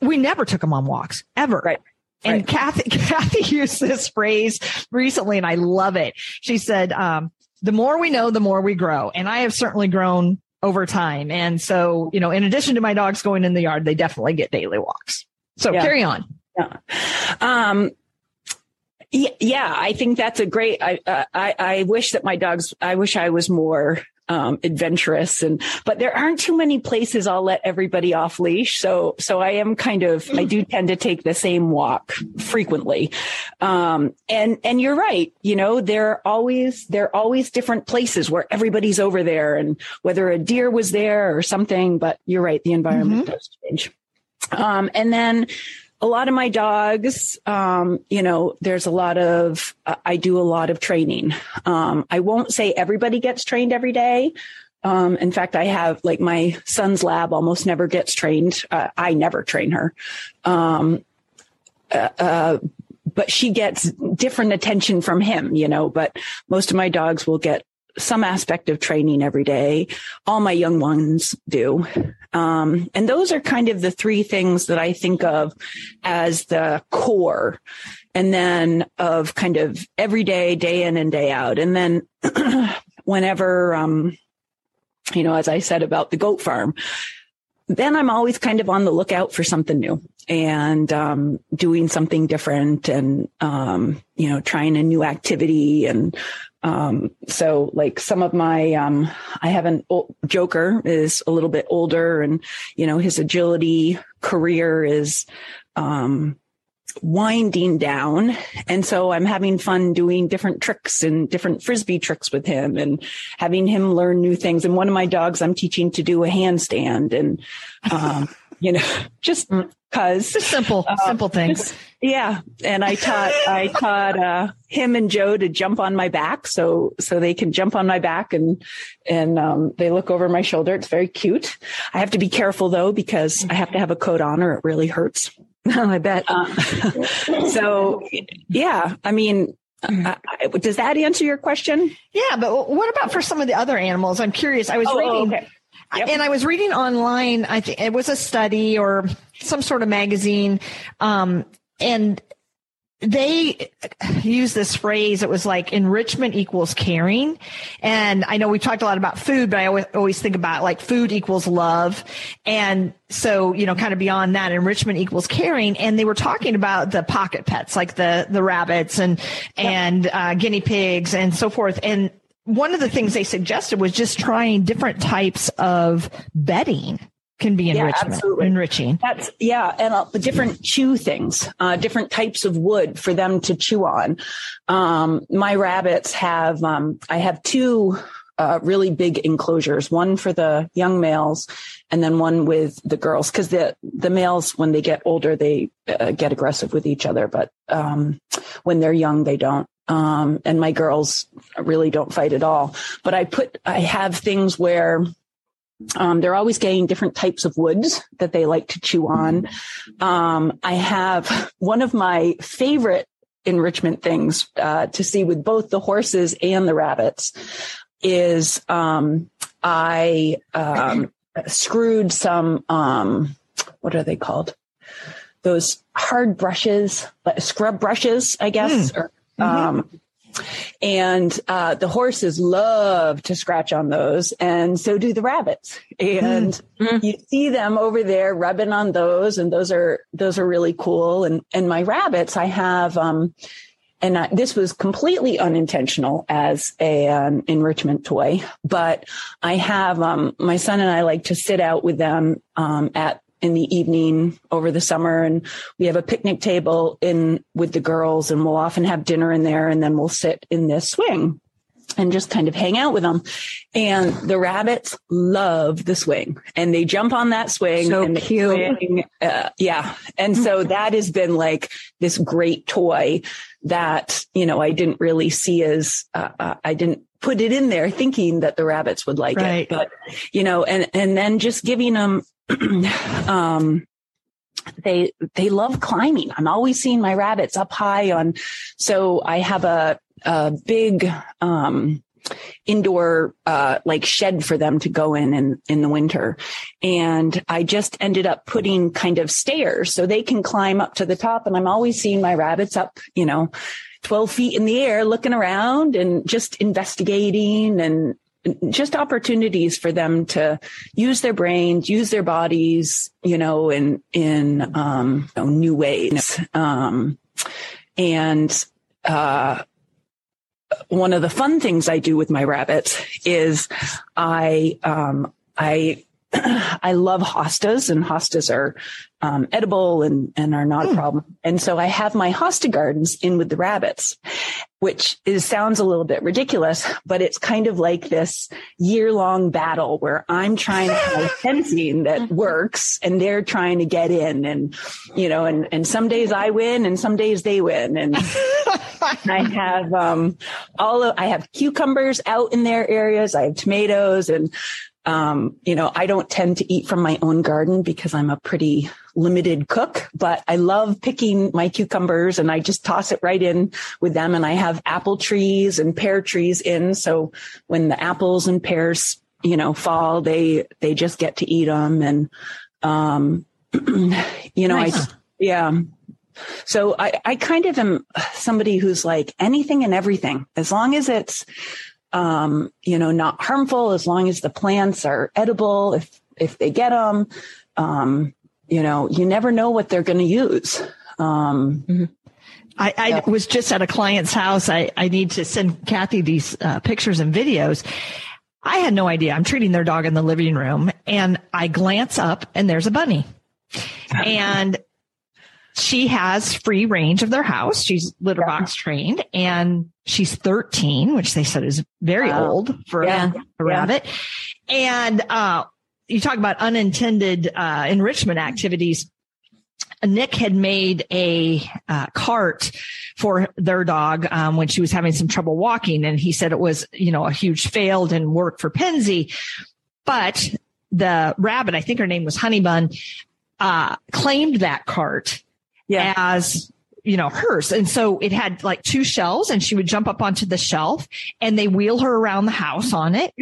we never took them on walks ever. Right. And Kathy used this phrase recently, and I love it. She said, the more we know, the more we grow. And I have certainly grown over time. And so, you know, in addition to my dogs going in the yard, they definitely get daily walks. So carry on. Yeah. Yeah, I think that's a great, I wish that my dogs, I wish I was more adventurous, but there aren't too many places I'll let everybody off leash. So I am kind of, I do tend to take the same walk frequently. And you're right. You know, there are always different places where everybody's over there, and whether a deer was there or something, but you're right. The environment does change. And then a lot of my dogs, you know, there's a lot of, I do a lot of training. I won't say everybody gets trained every day. In fact, I have, like, my son's lab almost never gets trained. I never train her. But she gets different attention from him, you know, but most of my dogs will get some aspect of training every day. All my young ones do. And those are kind of the three things that I think of as the core, and then of kind of every day, day in and day out. And then whenever, you know, as I said about the goat farm, then I'm always kind of on the lookout for something new, and doing something different, and, you know, trying a new activity. And so, like, some of my, I have an old Joker is a little bit older, and, you know, his agility career is, winding down. And so I'm having fun doing different tricks and different Frisbee tricks with him, and having him learn new things. And one of my dogs, I'm teaching to do a handstand, and, you know, just cause simple things. Yeah. And I taught him and Joe to jump on my back. So they can jump on my back, and they look over my shoulder. It's very cute. I have to be careful, though, because I have to have a coat on, or it really hurts. I bet. So, yeah, I mean, does that answer your question? Yeah. But what about for some of the other animals? I'm curious. I was reading. Okay. Yep. And I was reading online, I think it was a study or some sort of magazine, and they use this phrase. It was like enrichment equals caring. And I know we talked a lot about food, but I always think about, like, food equals love. And so, you know, kind of beyond that, enrichment equals caring. And they were talking about the pocket pets, like the rabbits and guinea pigs and so forth. And one of the things they suggested was just trying different types of bedding can be enriching. That's and different chew things, different types of wood for them to chew on. My rabbits have, I have two really big enclosures, one for the young males, and then one with the girls, because the males, when they get older, they get aggressive with each other, but when they're young, they don't. And my girls really don't fight at all, but I have things where, they're always getting different types of woods that they like to chew on. I have one of my favorite enrichment things, to see with both the horses and the rabbits is, I screwed some, what are they called? Those hard brushes, scrub brushes, I guess, or and the horses love to scratch on those, and so do the rabbits. And you see them over there rubbing on those, and those are really cool. And my rabbits, I have and this was completely unintentional as an enrichment toy, but I have my son and I like to sit out with them in the evening over the summer, and we have a picnic table in with the girls, and we'll often have dinner in there, and then we'll sit in this swing and just kind of hang out with them. And the rabbits love the swing, and they jump on that swing. So and cute. Swing, yeah. And so that has been like this great toy that, you know, I didn't really see as, I didn't put it in there thinking that the rabbits would like right. it, but, you know, and then just giving them, they love climbing. I'm always seeing my rabbits up high on. So I have a big, indoor, like shed for them to go in the winter. And I just ended up putting kind of stairs so they can climb up to the top. And I'm always seeing my rabbits up, you know, 12 feet in the air, looking around and just investigating, and just opportunities for them to use their brains, use their bodies, you know, in new ways. One of the fun things I do with my rabbits is I love hostas, and hostas are edible and are not a problem. And so I have my hosta gardens in with the rabbits, which sounds a little bit ridiculous, but it's kind of like this year-long battle where I'm trying to have fencing that works, and they're trying to get in, and, you know, and some days I win and some days they win. And I have I have cucumbers out in their areas. I have tomatoes, and you know, I don't tend to eat from my own garden because I'm a pretty limited cook, but I love picking my cucumbers, and I just toss it right in with them. And I have apple trees and pear trees in. So when the apples and pears, you know, fall, they just get to eat them. And, you know, nice. Yeah. So I kind of am somebody who's like anything and everything, as long as it's, you know, not harmful, as long as the plants are edible, if they get them, you know, you never know what they're going to use. I was just at a client's house. I need to send Kathy these pictures and videos. I had no idea. I'm treating their dog in the living room, and I glance up and there's a bunny, and she has free range of their house. She's litter box trained, and she's 13, which they said is very old for a rabbit. And you talk about unintended enrichment activities. Nick had made a cart for their dog when she was having some trouble walking. And he said it was, you know, a huge failed and work for Penzi. But the rabbit, I think her name was Honey Bun, claimed that cart. Yeah. As, you know, hers. And so it had like two shelves, and she would jump up onto the shelf, and they wheel her around the house on it.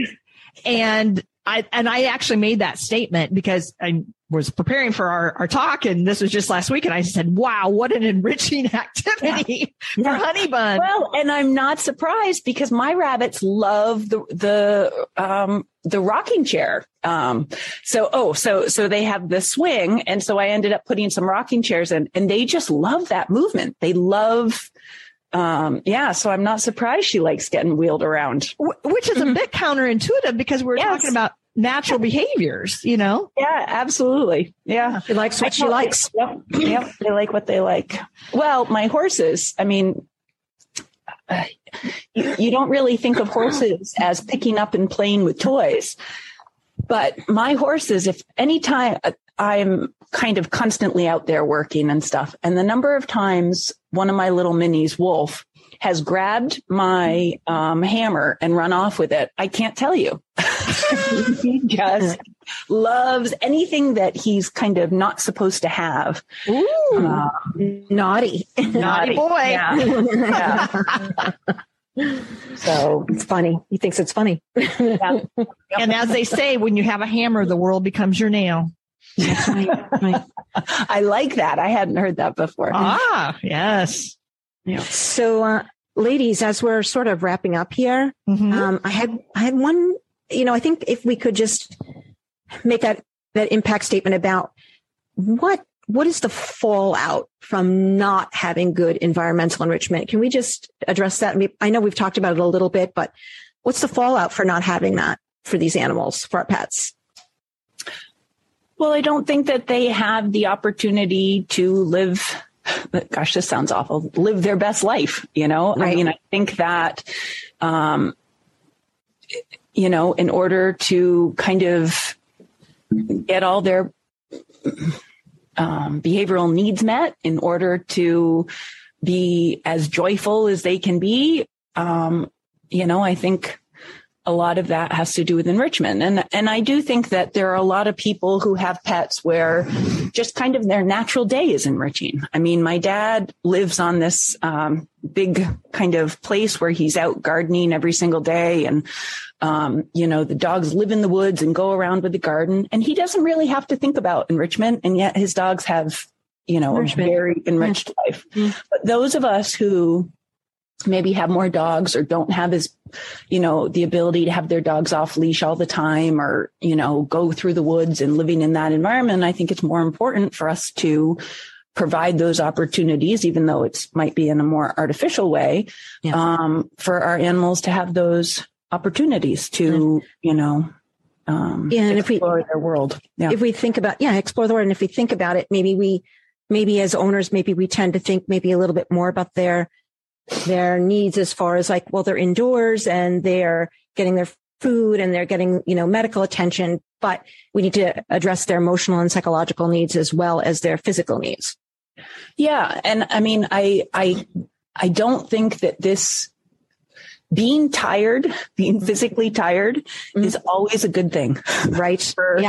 And I actually made that statement because I was preparing for our talk, and this was just last week. And I said, wow, what an enriching activity for Honey Bun. Well, and I'm not surprised because my rabbits love the rocking chair. So they have the swing. And so I ended up putting some rocking chairs in, and they just love that movement. They love, so I'm not surprised she likes getting wheeled around, which is a bit counterintuitive because we're talking about natural behaviors, you know? Yeah, absolutely. Yeah. She likes what she likes. Yep. They like what they like. Well, my horses, I mean, you don't really think of horses as picking up and playing with toys, but my horses, if any time I'm kind of constantly out there working and stuff, and the number of times one of my little minis, Wolf, has grabbed my hammer and run off with it, I can't tell you. He just loves anything that he's kind of not supposed to have. Ooh, naughty boy. Yeah. So it's funny. He thinks it's funny. Yeah. And as they say, when you have a hammer, the world becomes your nail. That's right. I like that. I hadn't heard that before. Ah, yes. Yeah. So, ladies, as we're sort of wrapping up here, I had one. You know, I think if we could just make that impact statement about what what is the fallout from not having good environmental enrichment? Can we just address that? I know we've talked about it a little bit, but what's the fallout for not having that for these animals, for our pets? Well, I don't think that they have the opportunity to live, gosh, this sounds awful, live their best life, you know? Right. I mean, I think that, you know, in order to kind of get all their behavioral needs met, in order to be as joyful as they can be, you know, I think a lot of that has to do with enrichment. And I do think that there are a lot of people who have pets where just kind of their natural day is enriching. I mean, my dad lives on this big kind of place where he's out gardening every single day. And, you know, the dogs live in the woods and go around with the garden. And he doesn't really have to think about enrichment. And yet his dogs have, you know, a very enriched life. Mm-hmm. But those of us who maybe have more dogs or don't have as, you know, the ability to have their dogs off leash all the time or, you know, go through the woods and living in that environment, I think it's more important for us to provide those opportunities, even though it might be in a more artificial way, yeah, for our animals to have those opportunities to, you know, and explore their world. Yeah. If we think about, explore the world. And if we think about it, maybe as owners, maybe we tend to think maybe a little bit more about their needs as far as like, well, they're indoors and they're getting their food and they're getting, you know, medical attention, but we need to address their emotional and psychological needs as well as their physical needs. Yeah. And I mean, I don't think that this being physically tired is always a good thing, right? For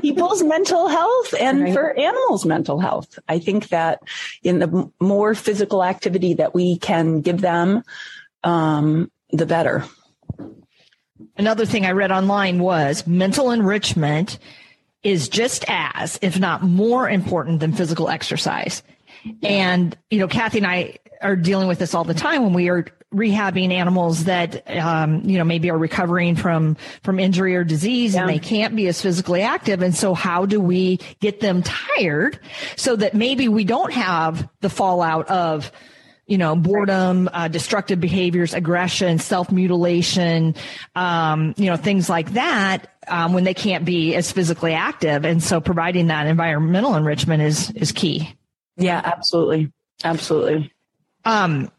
people's mental health and for animals' mental health. I think that in the more physical activity that we can give them, the better. Another thing I read online was mental enrichment is just as, if not more important than physical exercise. And, you know, Kathy and I are dealing with this all the time when we are rehabbing animals that, you know, maybe are recovering from injury or disease, and they can't be as physically active. And so how do we get them tired so that maybe we don't have the fallout of, you know, boredom, destructive behaviors, aggression, self-mutilation, you know, things like that, when they can't be as physically active. And so providing that environmental enrichment is key. Yeah, absolutely. Absolutely. And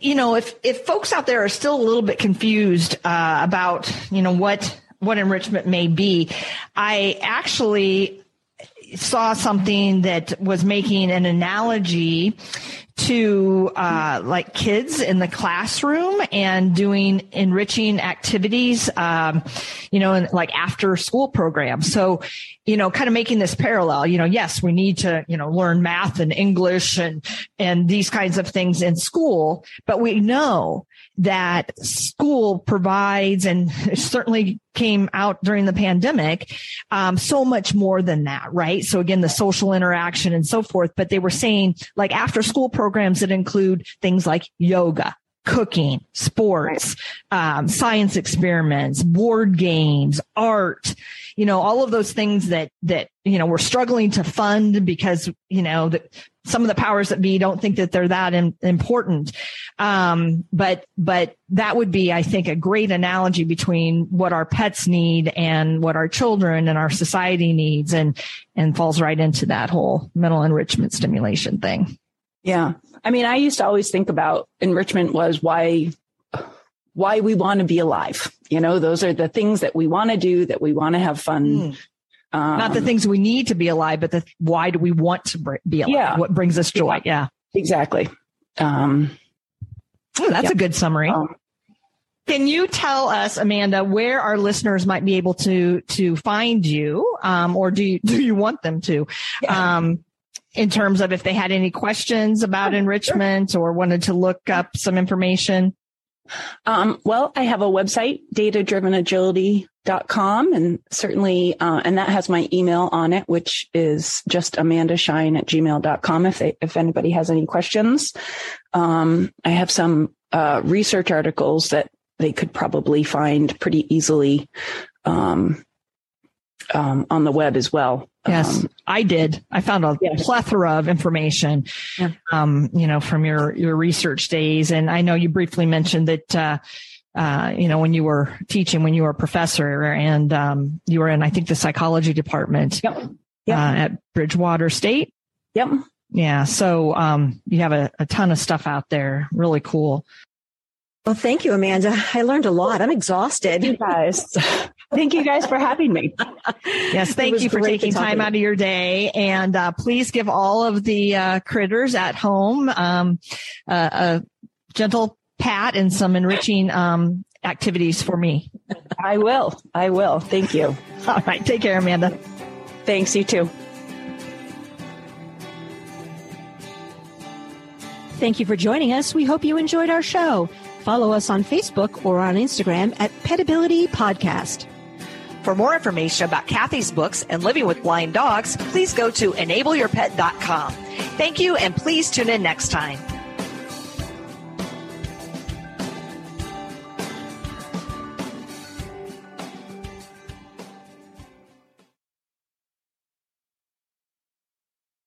you know, if folks out there are still a little bit confused about, you know, what enrichment may be, I actually saw something that was making an analogy to like kids in the classroom and doing enriching activities, you know, and like after school programs. So, you know, kind of making this parallel, you know, yes, we need to, you know, learn math and English and these kinds of things in school, but we know that school provides, and certainly came out during the pandemic, so much more than that, right? So again, the social interaction and so forth, but they were saying like after school programs that include things like yoga, cooking, sports, science experiments, board games, art, you know, all of those things that, you know, we're struggling to fund because, you know, that some of the powers that be don't think that they're that important. But that would be, I think, a great analogy between what our pets need and what our children and our society needs, and falls right into that whole mental enrichment stimulation thing. Yeah. I mean, I used to always think about enrichment was why we want to be alive. You know, those are the things that we want to do, that we want to have fun. Not the things we need to be alive, but why do we want to be alive? Yeah. What brings us joy? Yeah, exactly. That's a good summary. Can you tell us, Amanda, where our listeners might be able to find you, or do you want them to? Yeah. In terms of if they had any questions about enrichment or wanted to look up some information? Well, I have a website, data-drivenagility.com, and certainly, and that has my email on it, which is just amandashine@gmail.com if anybody has any questions. I have some research articles that they could probably find pretty easily on the web as well. Yes, I did. I found a plethora of information, from your research days. And I know you briefly mentioned that, when you were teaching, when you were a professor and you were in, I think, the psychology department at Bridgewater State. Yep. Yeah. So you have a ton of stuff out there. Really cool. Well, thank you, Amanda. I learned a lot. I'm exhausted. You guys. Thank you guys for having me. Yes, thank you for taking time out of your day. And please give all of the critters at home a gentle pat and some enriching activities for me. I will. Thank you. All right. Take care, Amanda. Thanks. You too. Thank you for joining us. We hope you enjoyed our show. Follow us on Facebook or on Instagram at Petability Podcast. For more information about Kathy's books and living with blind dogs, please go to EnableYourPet.com. Thank you, and please tune in next time.